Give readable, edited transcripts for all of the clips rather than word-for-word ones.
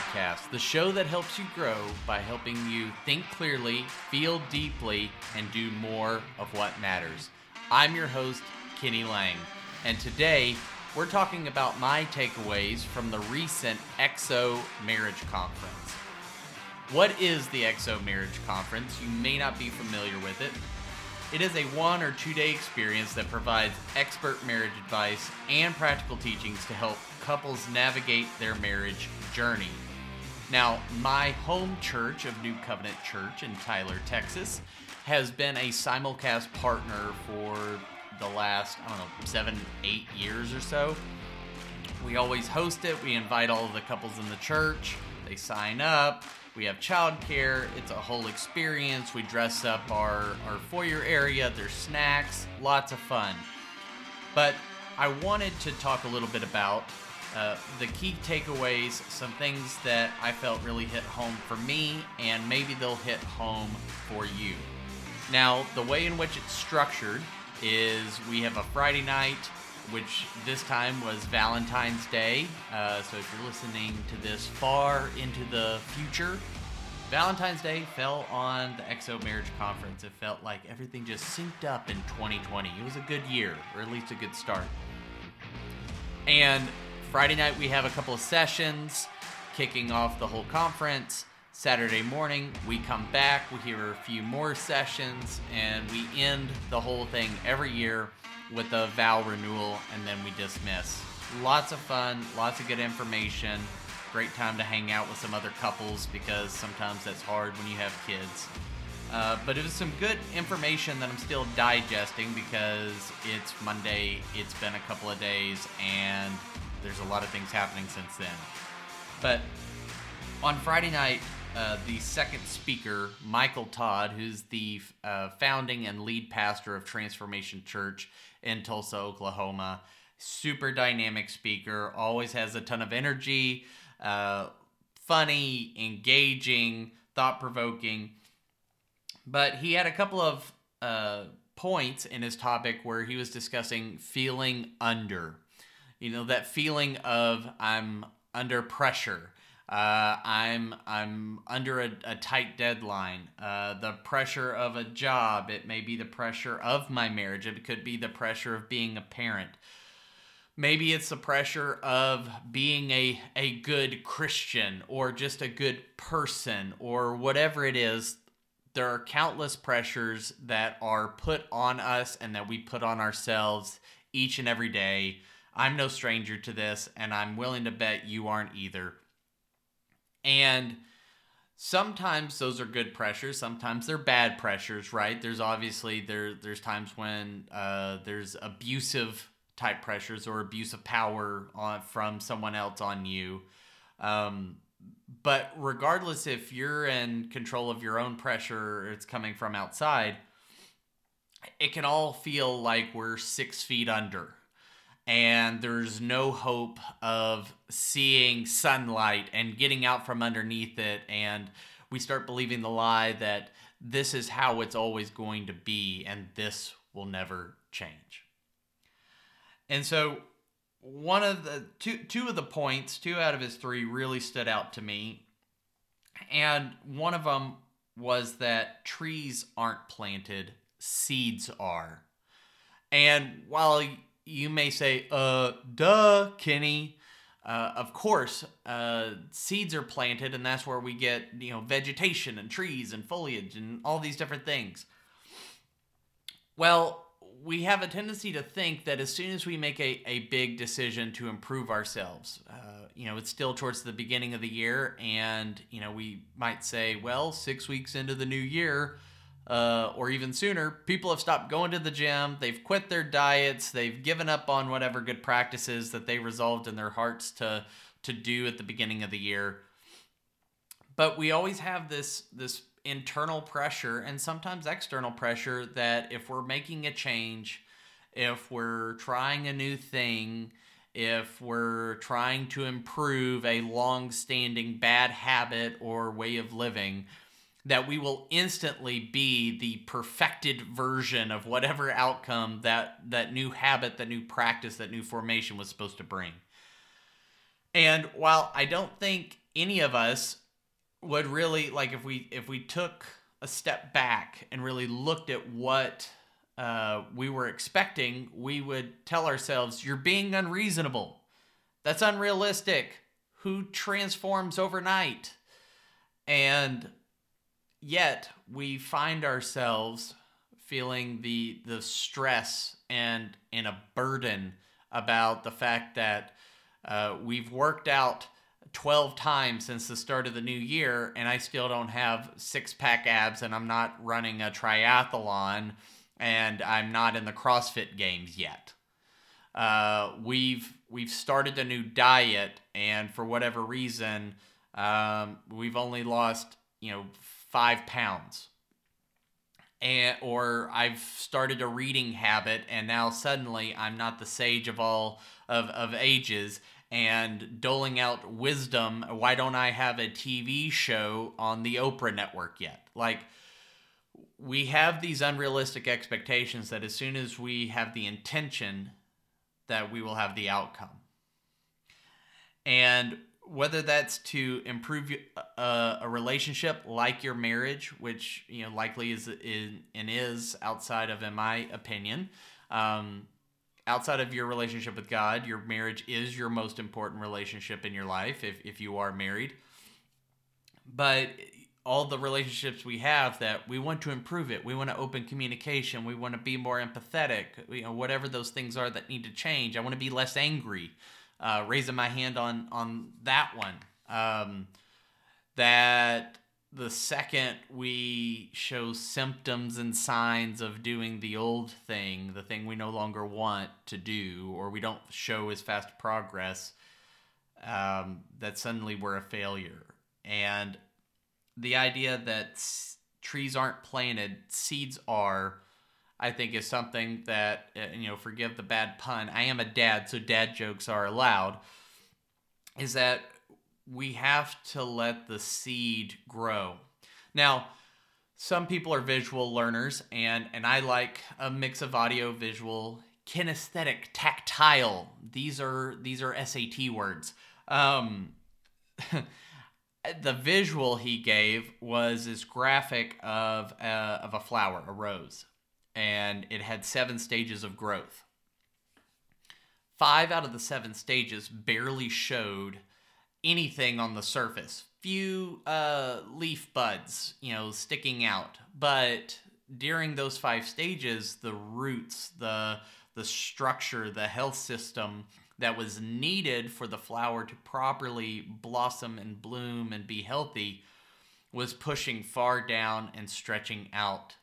Podcast, the show that helps you grow by helping you think clearly, feel deeply, and do more of what matters. I'm your host, Kenny Lang, and today we're talking about my takeaways from the recent EXO Marriage Conference. What is the EXO Marriage Conference? You may not be familiar with it. It is a 1 or 2 day experience that provides expert marriage advice and practical teachings to help couples navigate their marriage journey. Now, my home church of New Covenant Church in Tyler, Texas, has been a simulcast partner for the last, 7-8 years or so. We always host it. We invite all of the couples in the church. They sign up. We have childcare. It's a whole experience. We dress up our foyer area. There's snacks. Lots of fun. But I wanted to talk a little bit about the key takeaways, some things that I felt really hit home for me, and maybe they'll hit home for you. Now, the way in which it's structured is we have a Friday night, which this time was Valentine's Day. So if you're listening to this far into the future, Valentine's Day fell on the EXO Marriage Conference. It felt like everything just synced up in 2020. It was a good year, or at least a good start. And Friday night, we have a couple of sessions kicking off the whole conference. Saturday morning, we come back, we hear a few more sessions, and we end the whole thing every year with a vow renewal, and then we dismiss. Lots of fun, lots of good information, great time to hang out with some other couples because sometimes that's hard when you have kids. But it was some good information that I'm still digesting because it's Monday, it's been a couple of days, and there's a lot of things happening since then. But on Friday night, the second speaker, Michael Todd, who's the founding and lead pastor of Transformation Church in Tulsa, Oklahoma, super dynamic speaker, always has a ton of energy, funny, engaging, thought-provoking. But he had a couple of points in his topic where he was discussing feeling under. You know, that feeling of I'm under pressure. I'm under a tight deadline, the pressure of a job. It may be the pressure of my marriage. It could be the pressure of being a parent. Maybe it's the pressure of being a good Christian or just a good person or whatever it is. There are countless pressures that are put on us and that we put on ourselves each and every day. I'm no stranger to this, and I'm willing to bet you aren't either. And sometimes those are good pressures. Sometimes they're bad pressures, right? There's obviously, there's times when there's abusive type pressures or abuse of power from someone else on you. But regardless if you're in control of your own pressure or it's coming from outside, it can all feel like we're 6 feet under. And there's no hope of seeing sunlight and getting out from underneath it. And we start believing the lie that this is how it's always going to be and this will never change. And so one of the two of the points, 2 out of his 3 really stood out to me. And one of them was that trees aren't planted, seeds are. And while you may say, duh, Kenny. Of course, seeds are planted, and that's where we get, vegetation and trees and foliage and all these different things. Well, we have a tendency to think that as soon as we make a big decision to improve ourselves, it's still towards the beginning of the year, and, we might say, well, 6 weeks into the new year, or even sooner, people have stopped going to the gym, they've quit their diets, they've given up on whatever good practices that they resolved in their hearts to do at the beginning of the year. But we always have this internal pressure and sometimes external pressure that if we're making a change, if we're trying a new thing, if we're trying to improve a long-standing bad habit or way of living, that we will instantly be the perfected version of whatever outcome that new habit, that new practice, that new formation was supposed to bring. And while I don't think any of us would really, like, if we took a step back and really looked at what we were expecting, we would tell ourselves, you're being unreasonable. That's unrealistic. Who transforms overnight? And yet we find ourselves feeling the stress and a burden about the fact that we've worked out 12 times since the start of the new year, and I still don't have six-pack abs, and I'm not running a triathlon, and I'm not in the CrossFit games yet. We've started a new diet, and for whatever reason, we've only lost 5 pounds. Or I've started a reading habit, and now suddenly I'm not the sage of all of ages and doling out wisdom. Why don't I have a TV show on the Oprah network yet? Like, we have these unrealistic expectations that as soon as we have the intention that we will have the outcome. And whether that's to improve a relationship like your marriage, which likely is outside of, in my opinion, outside of your relationship with God, your marriage is your most important relationship in your life if you are married. But all the relationships we have, that we want to improve it, we want to open communication, we want to be more empathetic, whatever those things are that need to change. I want to be less angry. Raising my hand on that one. That the second we show symptoms and signs of doing the old thing, the thing we no longer want to do, or we don't show as fast progress, that suddenly we're a failure. And the idea that trees aren't planted, seeds are, I think, is something that, forgive the bad pun, I am a dad, so dad jokes are allowed, is that we have to let the seed grow. Now, some people are visual learners, and I like a mix of audio, visual, kinesthetic, tactile. These are SAT words. The visual he gave was this graphic of a flower, a rose. And it had 7 stages of growth. 5 out of the 7 stages barely showed anything on the surface. Few leaf buds, sticking out. But during those 5 stages, the roots, the structure, the health system that was needed for the flower to properly blossom and bloom and be healthy was pushing far down and stretching out.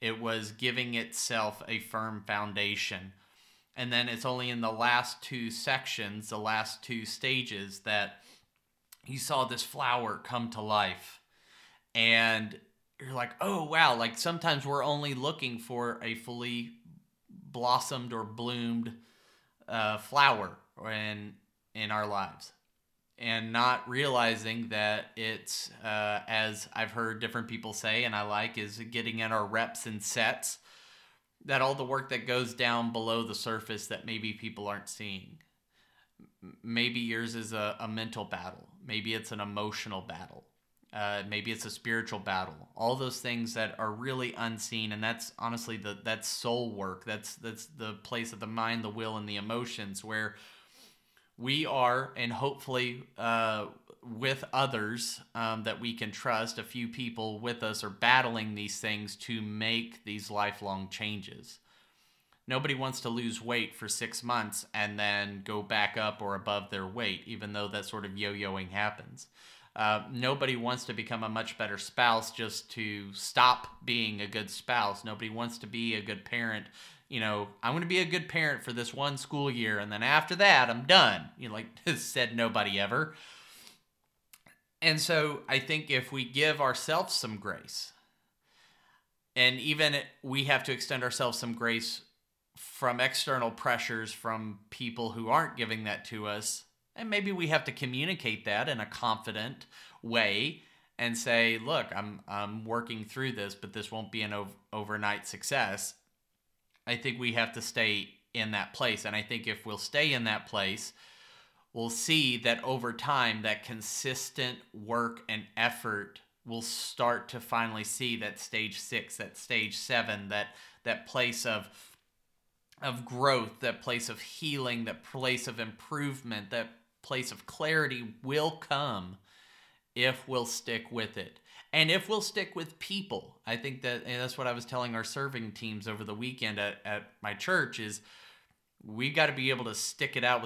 It was giving itself a firm foundation. And then it's only in the last 2 sections, the last 2 stages, that you saw this flower come to life. And you're like, oh, wow. Like, sometimes we're only looking for a fully blossomed or bloomed flower in our lives. And not realizing that it's, as I've heard different people say, and I like, is getting in our reps and sets, that all the work that goes down below the surface that maybe people aren't seeing. Maybe yours is a mental battle. Maybe it's an emotional battle. Maybe it's a spiritual battle. All those things that are really unseen, and that's honestly that's soul work. That's the place of the mind, the will, and the emotions, where we are, and hopefully with others that we can trust, a few people with us are battling these things to make these lifelong changes. Nobody wants to lose weight for 6 months and then go back up or above their weight, even though that sort of yo-yoing happens. Nobody wants to become a much better spouse just to stop being a good spouse. Nobody wants to be a good parent. I'm going to be a good parent for this one school year, and then after that, I'm done. Said nobody ever. And so I think if we give ourselves some grace, and even we have to extend ourselves some grace from external pressures from people who aren't giving that to us, and maybe we have to communicate that in a confident way and say, look, I'm working through this, but this won't be an overnight success. I think we have to stay in that place. And I think if we'll stay in that place, we'll see that over time, that consistent work and effort will start to finally see that stage 6, that stage 7, that place of growth, that place of healing, that place of improvement, that place of clarity will come if we'll stick with it. And if we'll stick with people. I think that, and that's what I was telling our serving teams over the weekend at my church, is we got to be able to stick it out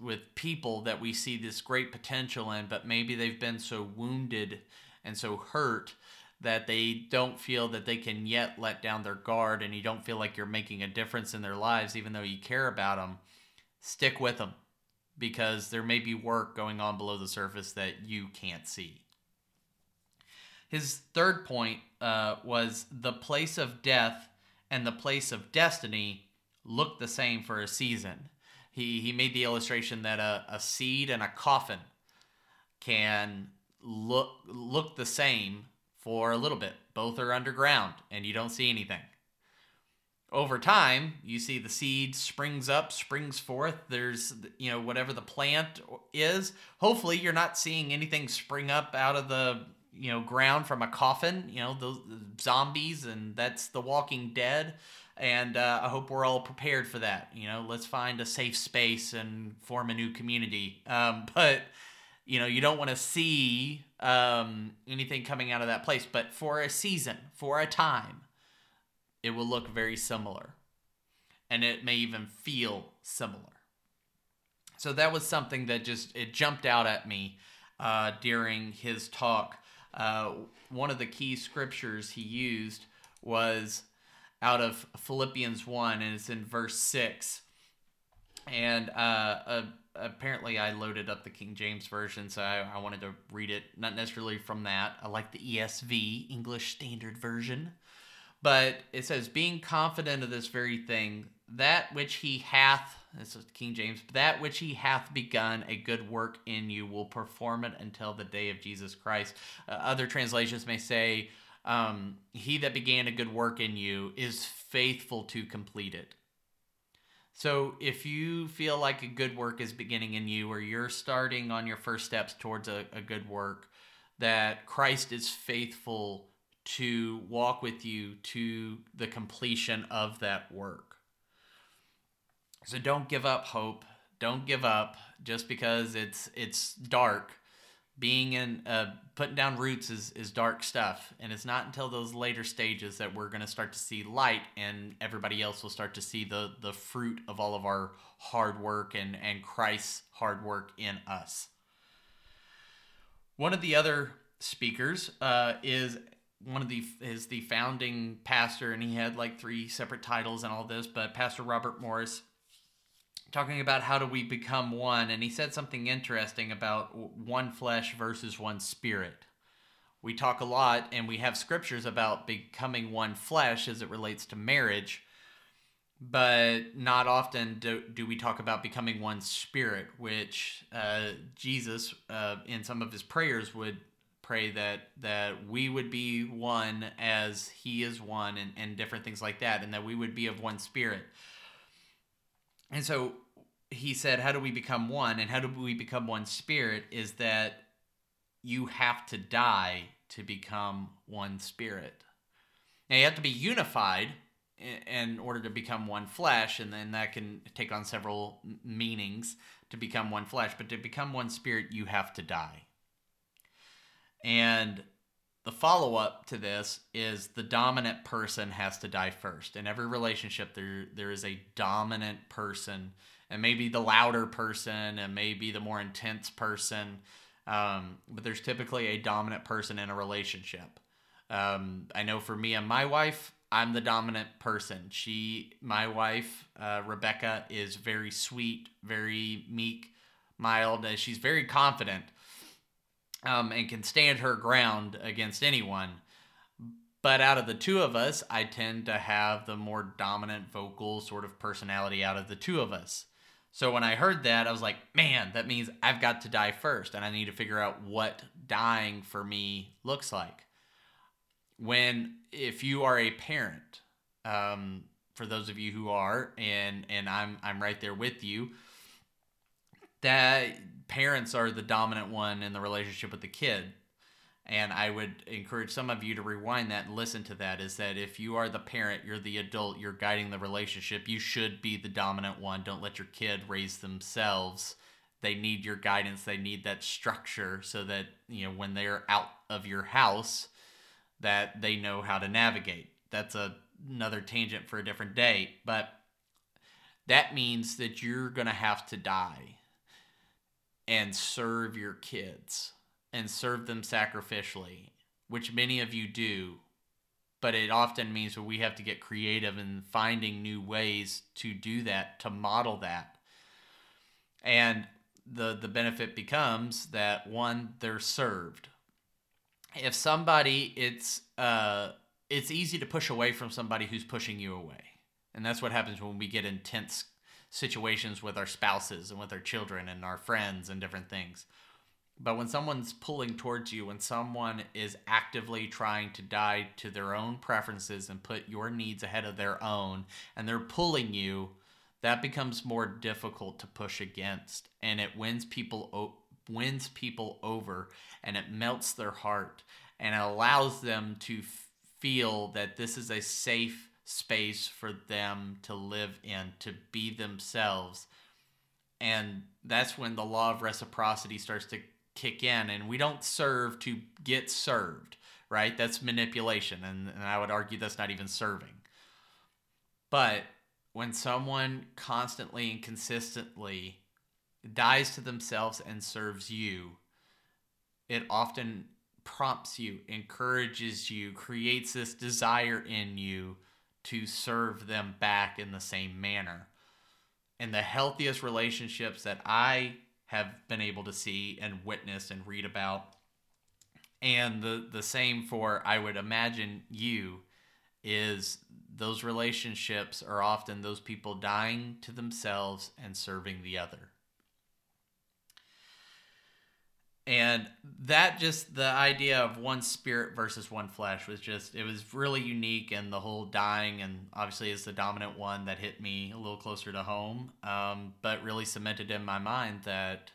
with people that we see this great potential in, but maybe they've been so wounded and so hurt that they don't feel that they can yet let down their guard, and you don't feel like you're making a difference in their lives, even though you care about them. Stick with them, because there may be work going on below the surface that you can't see. His third point was the place of death and the place of destiny look the same for a season. He made the illustration that a seed and a coffin can look the same for a little bit. Both are underground and you don't see anything. Over time, you see the seed springs up, springs forth. There's, whatever the plant is. Hopefully you're not seeing anything spring up out of the, ground from a coffin, those zombies, and that's The Walking Dead. And I hope we're all prepared for that. Let's find a safe space and form a new community. But you don't want to see anything coming out of that place. But for a season, for a time, it will look very similar. And it may even feel similar. So that was something that it jumped out at me during his talk. One of the key scriptures he used was out of Philippians 1, and it's in verse 6. And apparently I loaded up the King James Version, so I wanted to read it, not necessarily from that. I like the ESV, English Standard Version. But it says, being confident of this very thing, that which he hath, this is King James, that which he hath begun a good work in you will perform it until the day of Jesus Christ. Other translations may say, he that began a good work in you is faithful to complete it. So if you feel like a good work is beginning in you, or you're starting on your first steps towards a good work, that Christ is faithful to walk with you to the completion of that work. So don't give up hope. Don't give up just because it's dark. Being in putting down roots is dark stuff, and it's not until those later stages that we're going to start to see light, and everybody else will start to see the fruit of all of our hard work and Christ's hard work in us. One of the other speakers is the founding pastor, and he had like 3 separate titles and all this, but Pastor Robert Morris, talking about how do we become one, and he said something interesting about one flesh versus one spirit. We talk a lot, and we have scriptures about becoming one flesh as it relates to marriage, but not often do we talk about becoming one spirit, which Jesus, in some of his prayers, would pray that we would be one as he is one, and different things like that, and that we would be of one spirit. And so he said, how do we become one? And how do we become one spirit is that you have to die to become one spirit. Now, you have to be unified in order to become one flesh, and then that can take on several meanings to become one flesh. But to become one spirit, you have to die. And the follow-up to this is the dominant person has to die first. In every relationship, there is a dominant person, and maybe the louder person, and maybe the more intense person, but there's typically a dominant person in a relationship. I know for me and my wife, I'm the dominant person. My wife, Rebecca, is very sweet, very meek, mild. She's very confident. And can stand her ground against anyone. But out of the two of us, I tend to have the more dominant vocal sort of personality out of the two of us. So when I heard that, I was like, man, that means I've got to die first, and I need to figure out what dying for me looks like. If you are a parent, for those of you who are, and I'm right there with you, that parents are the dominant one in the relationship with the kid. And I would encourage some of you to rewind that and listen to that, is that if you are the parent, you're the adult, you're guiding the relationship, you should be the dominant one. Don't let your kid raise themselves. They need your guidance. They need that structure so that, you know, when they're out of your house, that they know how to navigate. That's another tangent for a different day. But that means that you're going to have to die and serve your kids and serve them sacrificially, which many of you do. But it often means that we have to get creative in finding new ways to do that, to model that. And the benefit becomes that, one, they're served. If somebody, it's easy to push away from somebody who's pushing you away. And that's what happens when we get intense situations with our spouses and with our children and our friends and different things. But when someone's pulling towards you, when someone is actively trying to die to their own preferences and put your needs ahead of their own, and they're pulling you, that becomes more difficult to push against. And it wins people over, and it melts their heart, and it allows them to feel that this is a safe space for them to live in, to be themselves. And that's when the law of reciprocity starts to kick in, and we don't serve to get served, right? That's manipulation, and I would argue that's not even serving. But when someone constantly and consistently dies to themselves and serves you, it often prompts you, encourages you, creates this desire in you to serve them back in the same manner. And the healthiest relationships that I have been able to see and witness and read about, and the same for, I would imagine, you, is those relationships are often those people dying to themselves and serving the other. And that, just the idea of one spirit versus one flesh, was just, it was really unique. And the whole dying, and obviously is the dominant one, that hit me a little closer to home, but really cemented in my mind that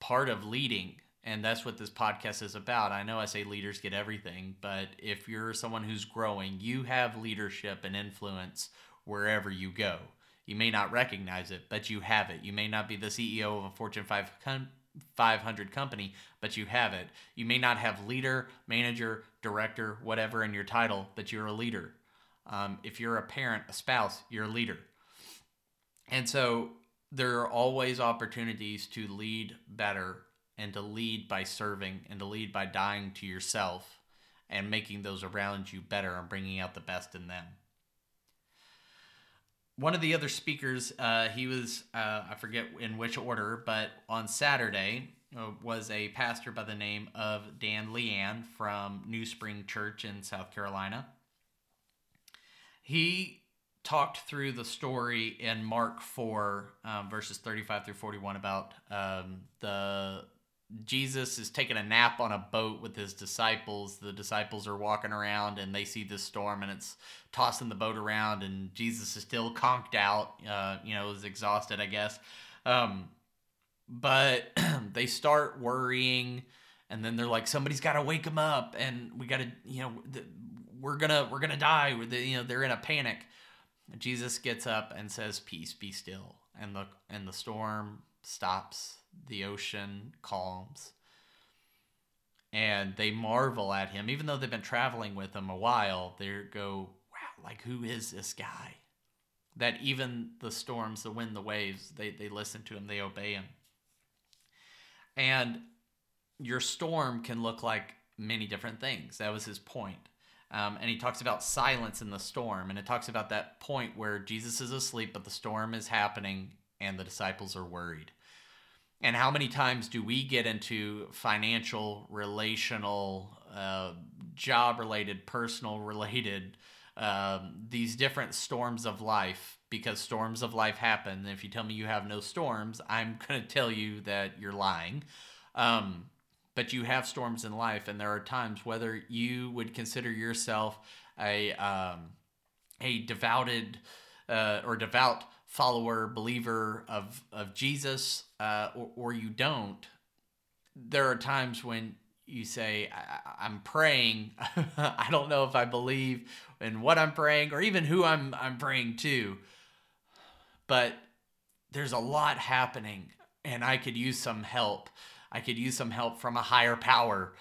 part of leading, and that's what this podcast is about. I know I say leaders get everything, but if you're someone who's growing, you have leadership and influence wherever you go. You may not recognize it, but you have it. You may not be the CEO of a Fortune 500 company, but you have it. You may not have leader, manager, director, whatever in your title, but you're a leader. If you're a parent, a spouse, you're a leader. And so there are always opportunities to lead better, and to lead by serving, and to lead by dying to yourself and making those around you better and bringing out the best in them. One of the other speakers, he was, I forget in which order, but on Saturday was a pastor by the name of Dan Leanne from New Spring Church in South Carolina. He talked through the story in Mark 4, verses 35 through 41, about Jesus is taking a nap on a boat with his disciples. The disciples are walking around, and they see this storm, and it's tossing the boat around, and Jesus is still conked out, is exhausted, I guess. But they start worrying, and then they're like, somebody's got to wake him up, and we got to, we're going to die. They're in a panic. Jesus gets up and says, "Peace, be still." And the storm stops. The ocean calms, and they marvel at him. Even though they've been traveling with him a while, they go, "Wow, like, who is this guy?" That even the storms, the wind, the waves, they listen to him, they obey him. And your storm can look like many different things. That was his point. And he talks about silence in the storm, and it talks about that point where Jesus is asleep, but the storm is happening, and the disciples are worried. And how many times do we get into financial, relational, job-related, personal-related, these different storms of life? Because storms of life happen. And if you tell me you have no storms, I'm going to tell you that you're lying. But you have storms in life, and there are times, whether you would consider yourself a devout follower, believer of Jesus, or you don't, there are times when you say, I'm praying. I don't know if I believe in what I'm praying or even who I'm praying to. But there's a lot happening, and I could use some help. I could use some help from a higher power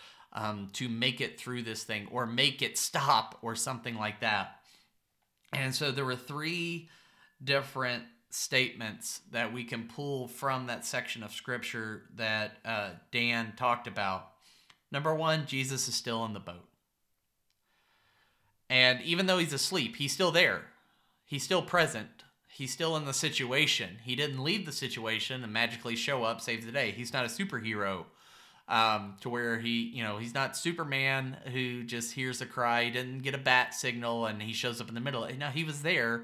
to make it through this thing or make it stop or something like that. And so there were three different statements that we can pull from that section of scripture that Dan talked about. Number one, Jesus is still in the boat. And even though he's asleep, he's still there. He's still present. He's still in the situation. He didn't leave the situation and magically show up, save the day. He's not a superhero to where he's not Superman who just hears a cry. He didn't get a bat signal and he shows up in the middle. No, he was there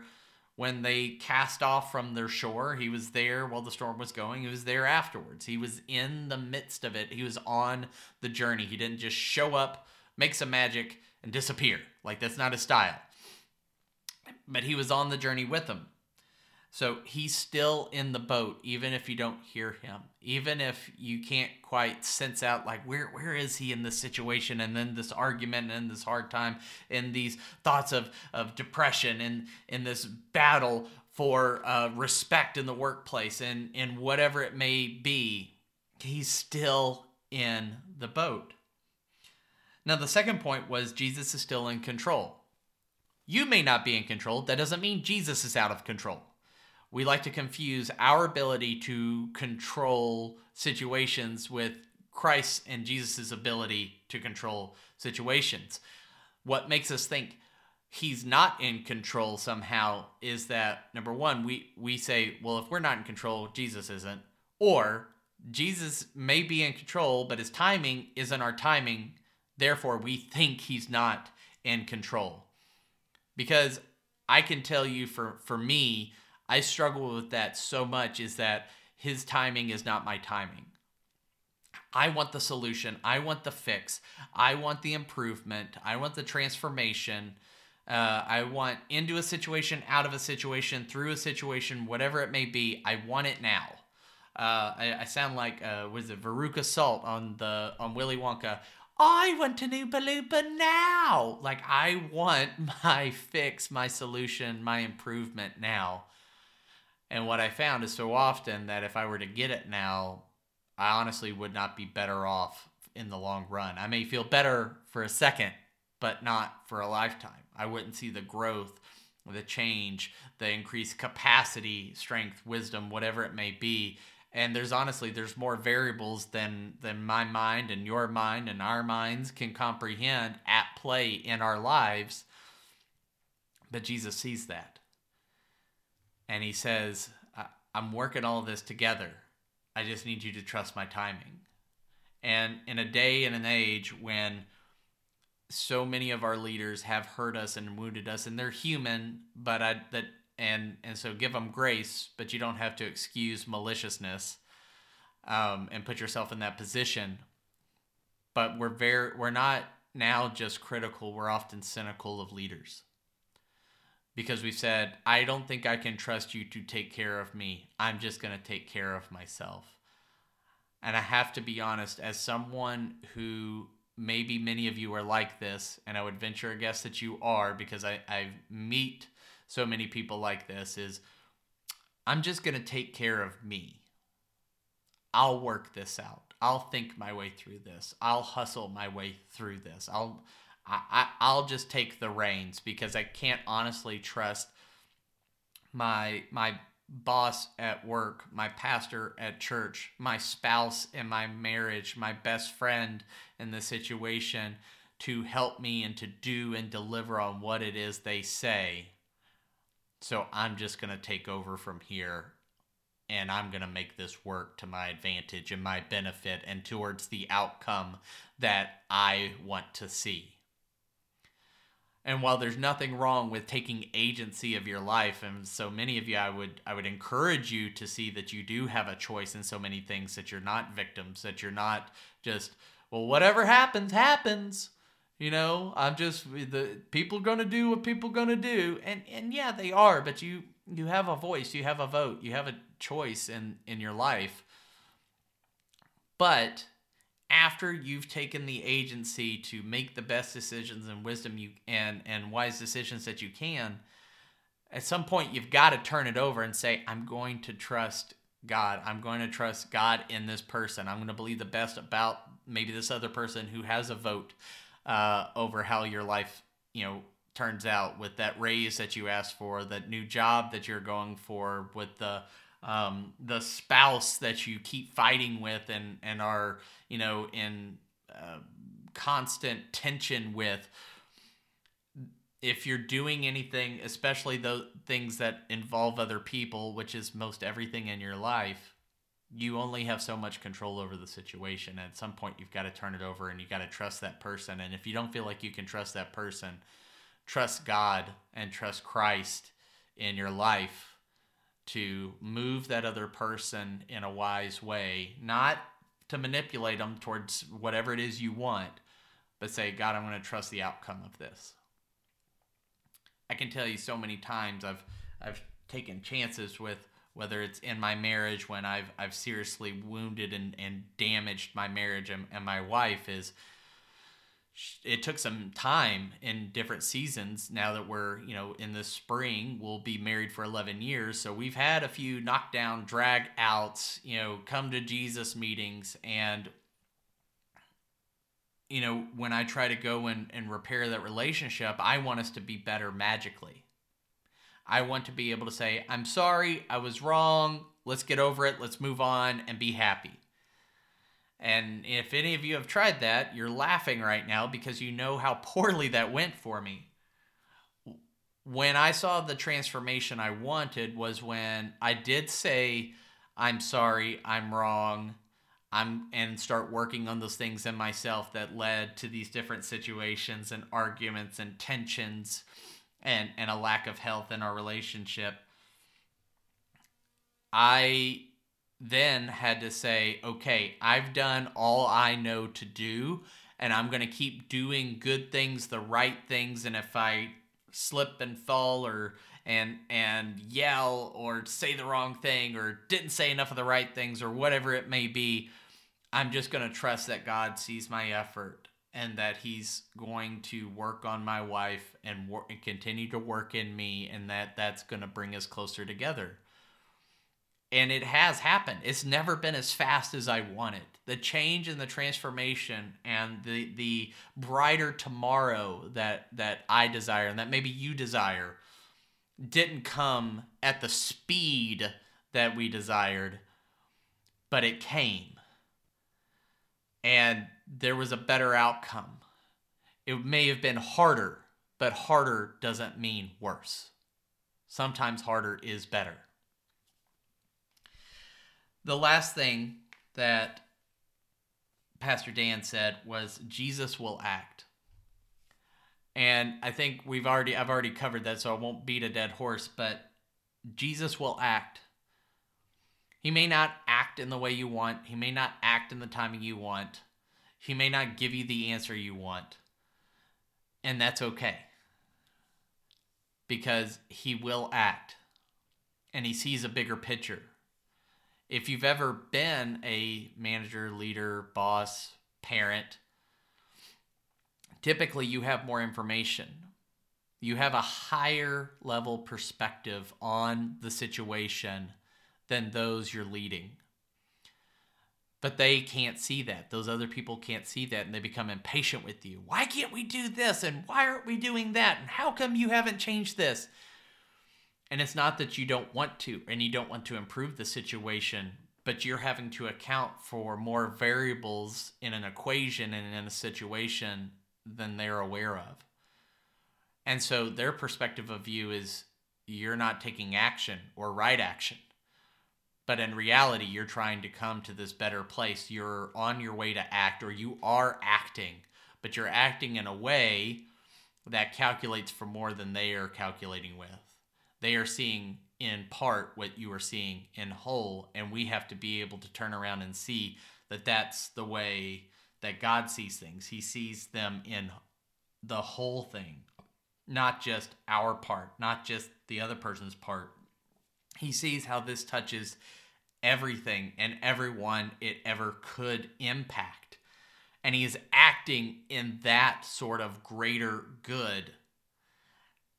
when they cast off from their shore. He was there while the storm was going. He was there afterwards. He was in the midst of it. He was on the journey. He didn't just show up, make some magic, and disappear. Like, that's not his style. But he was on the journey with them. So he's still in the boat, even if you don't hear him, even if you can't quite sense out, like, where is he in this situation, and then this argument, and this hard time, and these thoughts of depression, and in this battle for respect in the workplace, and whatever it may be, he's still in the boat. Now, the second point was Jesus is still in control. You may not be in control. That doesn't mean Jesus is out of control. We like to confuse our ability to control situations with Christ and Jesus' ability to control situations. What makes us think he's not in control somehow is that, number one, we say, well, if we're not in control, Jesus isn't. Or Jesus may be in control, but his timing isn't our timing. Therefore, we think he's not in control. Because I can tell you for me, I struggle with that so much, is that his timing is not my timing. I want the solution. I want the fix. I want the improvement. I want the transformation. I want into a situation, out of a situation, through a situation, whatever it may be. I want it now. I sound like, Veruca Salt on Willy Wonka. I want a new balooba now. Like, I want my fix, my solution, my improvement now. And what I found is so often that if I were to get it now, I honestly would not be better off in the long run. I may feel better for a second, but not for a lifetime. I wouldn't see the growth, the change, the increased capacity, strength, wisdom, whatever it may be. And there's more variables than my mind and your mind and our minds can comprehend at play in our lives. But Jesus sees that. And he says, I'm working all this together. I just need you to trust my timing. And in a day and an age when so many of our leaders have hurt us and wounded us, and they're human, so give them grace, but you don't have to excuse maliciousness and put yourself in that position. But we're not now just critical. We're often cynical of leaders. Because we said, I don't think I can trust you to take care of me. I'm just going to take care of myself. And I have to be honest, as someone who maybe many of you are like this, and I would venture a guess that you are, because I meet so many people like this, is I'm just going to take care of me. I'll work this out. I'll think my way through this. I'll hustle my way through this. I'll just take the reins, because I can't honestly trust my boss at work, my pastor at church, my spouse in my marriage, my best friend in the situation to help me and to do and deliver on what it is they say. So I'm just going to take over from here, and I'm going to make this work to my advantage and my benefit and towards the outcome that I want to see. And while there's nothing wrong with taking agency of your life, and so many of you, I would encourage you to see that you do have a choice in so many things, that you're not victims, that you're not just, well, whatever happens, happens. You know, I'm just, the people going to do what people going to do. And yeah, they are, but you You have a voice, you have a vote, you have a choice in your life. But after you've taken the agency to make the best decisions and wisdom you and wise decisions that you can, at some point you've got to turn it over and say, I'm going to trust God. I'm going to trust God in this person. I'm going to believe the best about maybe this other person who has a vote over how your life, turns out, with that raise that you asked for, that new job that you're going for, with the spouse that you keep fighting with and are, in constant tension with. If you're doing anything, especially those things that involve other people, which is most everything in your life, you only have so much control over the situation. At some point, you've got to turn it over and you've got to trust that person. And if you don't feel like you can trust that person, trust God and trust Christ in your life to move that other person in a wise way, not to manipulate them towards whatever it is you want, but say, God, I'm going to trust the outcome of this. I can tell you so many times I've taken chances with, whether it's in my marriage when I've seriously wounded and damaged my marriage and my wife, is it took some time in different seasons. Now that we're, in the spring, we'll be married for 11 years. So we've had a few knockdown, drag outs, come to Jesus meetings. And, when I try to go and repair that relationship, I want us to be better magically. I want to be able to say, I'm sorry, I was wrong. Let's get over it. Let's move on and be happy. And if any of you have tried that, you're laughing right now because you know how poorly that went for me. When I saw the transformation I wanted was when I did say, I'm sorry, I'm wrong, and start working on those things in myself that led to these different situations and arguments and tensions and a lack of health in our relationship. I then had to say, okay, I've done all I know to do, and I'm going to keep doing good things, the right things. And if I slip and fall or yell or say the wrong thing or didn't say enough of the right things or whatever it may be, I'm just going to trust that God sees my effort and that he's going to work on my wife and continue to work in me, and that's going to bring us closer together. And it has happened. It's never been as fast as I wanted. The change and the transformation and the brighter tomorrow that I desire and that maybe you desire didn't come at the speed that we desired, but it came. And there was a better outcome. It may have been harder, but harder doesn't mean worse. Sometimes harder is better. The last thing that Pastor Dan said was, Jesus will act. And I think I've already covered that, so I won't beat a dead horse, but Jesus will act. He may not act in the way you want. He may not act in the timing you want. He may not give you the answer you want. And that's okay, because he will act, and he sees a bigger picture. If you've ever been a manager, leader, boss, parent, typically you have more information. You have a higher level perspective on the situation than those you're leading. But they can't see that. Those other people can't see that, and they become impatient with you. Why can't we do this? And why aren't we doing that? And how come you haven't changed this? And it's not that you don't want to, and you don't want to improve the situation, but you're having to account for more variables in an equation and in a situation than they're aware of. And so their perspective of you is you're not taking action or right action. But in reality, you're trying to come to this better place. You're on your way to act, or you are acting, but you're acting in a way that calculates for more than they are calculating with. They are seeing in part what you are seeing in whole, and we have to be able to turn around and see that that's the way that God sees things. He sees them in the whole thing, not just our part, not just the other person's part, He sees how this touches everything and everyone it ever could impact. And he is acting in that sort of greater good.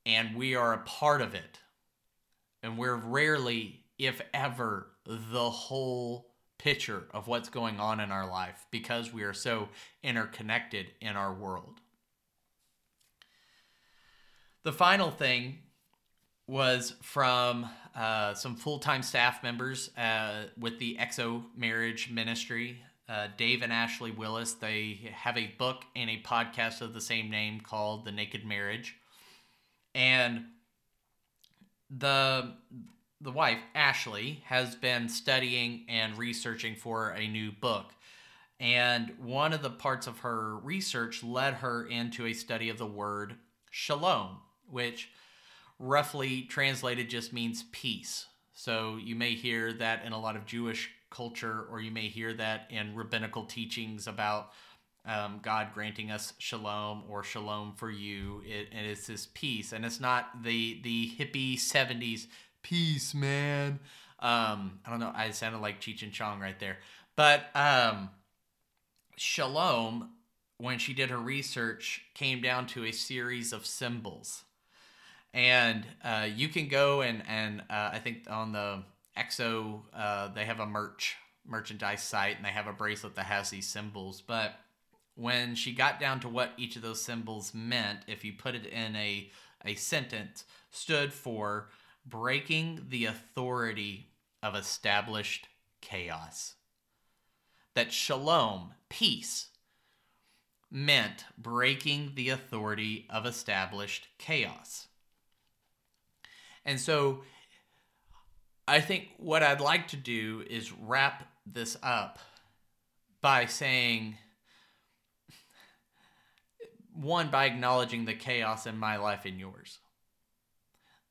And we are a part of it. And we're rarely, if ever, the whole picture of what's going on in our life because we are so interconnected in our world. The final thing was from some full-time staff members with the EXO Marriage Ministry, Dave and Ashley Willis. They have a book and a podcast of the same name called The Naked Marriage. And the wife, Ashley, has been studying and researching for a new book. And one of the parts of her research led her into a study of the word shalom, which roughly translated just means peace. So you may hear that in a lot of Jewish culture, or you may hear that in rabbinical teachings about God granting us shalom or shalom for you. And it's this peace. And it's not the hippie 70s peace, man. I don't know. I sounded like Cheech and Chong right there. But shalom, when she did her research, came down to a series of symbols. And you can go and I think on the EXO, they have a merchandise site, and they have a bracelet that has these symbols. But when she got down to what each of those symbols meant, if you put it in a sentence, stood for breaking the authority of established chaos. That shalom, peace, meant breaking the authority of established chaos. And so I think what I'd like to do is wrap this up by saying, one, by acknowledging the chaos in my life and yours.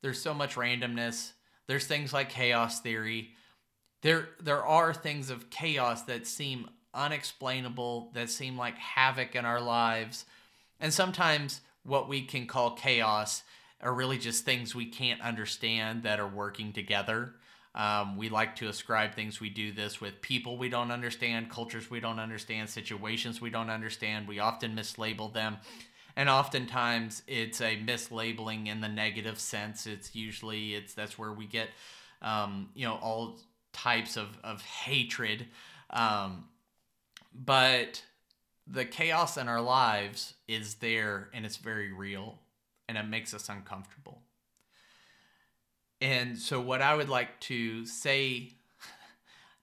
There's so much randomness. There's things like chaos theory. There are things of chaos that seem unexplainable, that seem like havoc in our lives. And sometimes what we can call chaos are really just things we can't understand that are working together. We like to ascribe things we do this with people we don't understand, cultures we don't understand, situations we don't understand. We often mislabel them. And oftentimes it's a mislabeling in the negative sense. That's where we get, all types of hatred. But the chaos in our lives is there, and it's very real, and it makes us uncomfortable. And so what I would like to say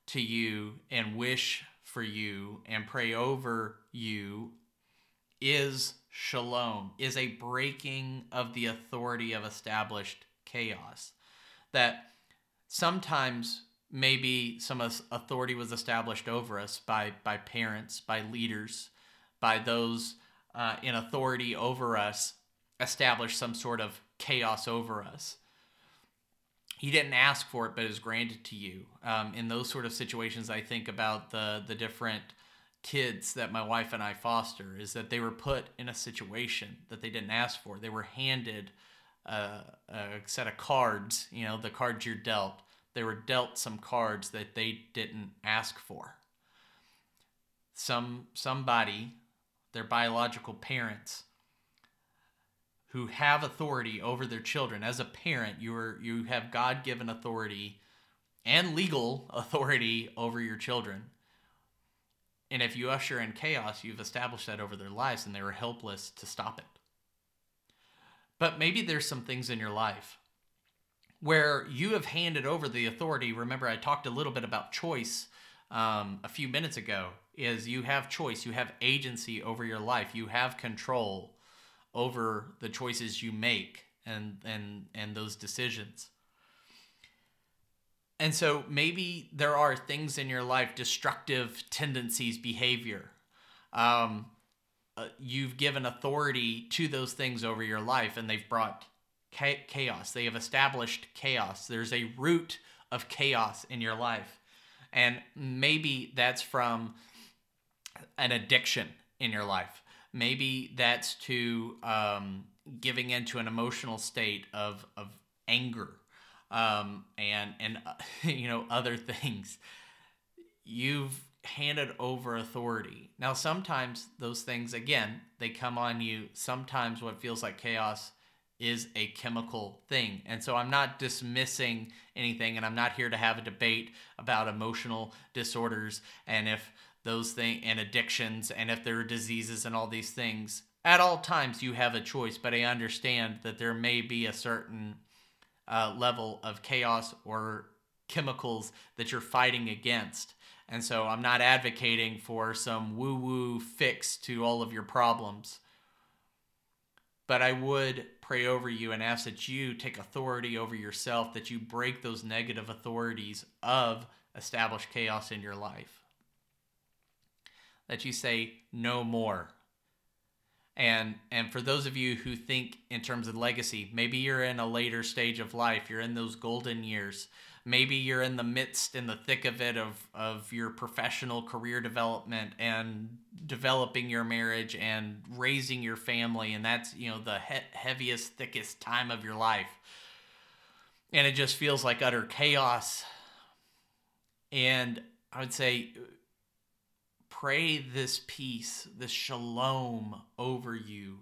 to you and wish for you and pray over you is shalom, is a breaking of the authority of established chaos. That sometimes maybe some authority was established over us by parents, by leaders, by those in authority over us, established some sort of chaos over us. You didn't ask for it, but it was granted to you. In those sort of situations, I think about the different kids that my wife and I foster, is that they were put in a situation that they didn't ask for. They were handed a set of cards, the cards you're dealt. They were dealt some cards that they didn't ask for. Somebody, their biological parents, who have authority over their children. As a parent, you have God-given authority and legal authority over your children. And if you usher in chaos, you've established that over their lives, and they were helpless to stop it. But maybe there's some things in your life where you have handed over the authority. Remember, I talked a little bit about choice a few minutes ago, is you have choice, you have agency over your life, you have control over the choices you make and those decisions. And so maybe there are things in your life, destructive tendencies, behavior. You've given authority to those things over your life, and they've brought chaos. They have established chaos. There's a root of chaos in your life. And maybe that's from an addiction in your life. Maybe that's to giving into an emotional state of anger. and you know, other things. You've handed over authority. Now, sometimes those things, again, they come on you. Sometimes what feels like chaos is a chemical thing. And so I'm not dismissing anything, and I'm not here to have a debate about emotional disorders and if those things, and addictions, and if there are diseases and all these things. At all times, you have a choice, but I understand that there may be a certain level of chaos or chemicals that you're fighting against. And so I'm not advocating for some woo-woo fix to all of your problems. But I would pray over you and ask that you take authority over yourself, that you break those negative authorities of established chaos in your life. That you say, no more. And for those of you who think in terms of legacy, maybe you're in a later stage of life, you're in those golden years. Maybe you're in the midst, in the thick of it, of your professional career development and developing your marriage and raising your family. And that's, you know, the heaviest, thickest time of your life. And it just feels like utter chaos. And I would say, pray this peace, this shalom over you,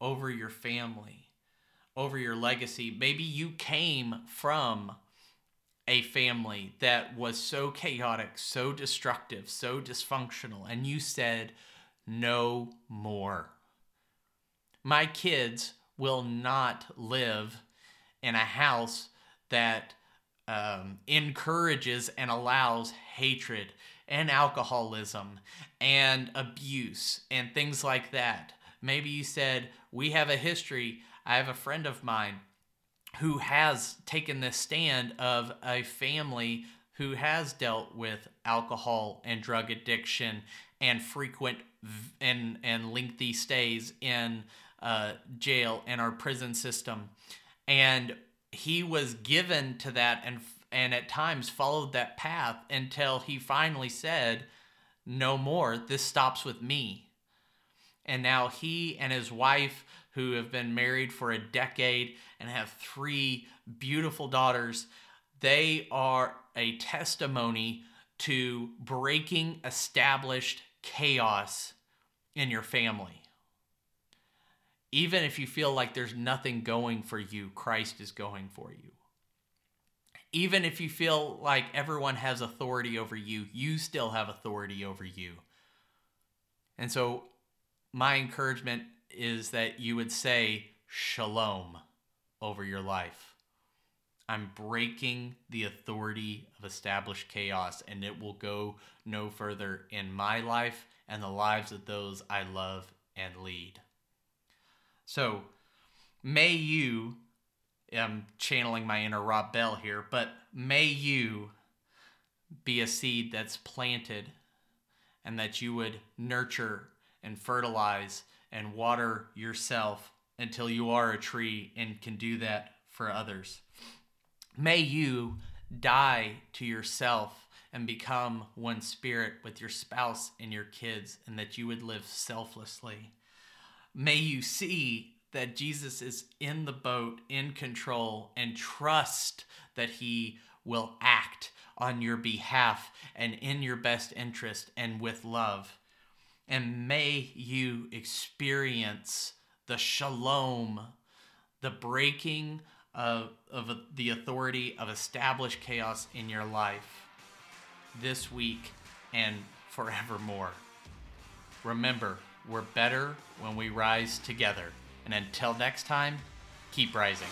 over your family, over your legacy. Maybe you came from a family that was so chaotic, so destructive, so dysfunctional, and you said, no more. My kids will not live in a house that encourages and allows hatred and alcoholism and abuse and things like that. Maybe you said, we have a history. I have a friend of mine who has taken the stand of a family who has dealt with alcohol and drug addiction and frequent and lengthy stays in jail and our prison system. And he was given to that and at times followed that path until he finally said, no more, this stops with me. And now he and his wife, who have been married for a decade and have 3 beautiful daughters, they are a testimony to breaking established chaos in your family. Even if you feel like there's nothing going for you, Christ is going for you. Even if you feel like everyone has authority over you, you still have authority over you. And so my encouragement is that you would say shalom over your life. I'm breaking the authority of established chaos, and it will go no further in my life and the lives of those I love and lead. So may you, I'm channeling my inner Rob Bell here, but may you be a seed that's planted and that you would nurture and fertilize and water yourself until you are a tree and can do that for others. May you die to yourself and become one spirit with your spouse and your kids, and that you would live selflessly. May you see that Jesus is in the boat, in control, and trust that he will act on your behalf and in your best interest and with love. And may you experience the shalom, the breaking of the authority of established chaos in your life this week and forevermore. Remember, we're better when we rise together. And until next time, keep rising.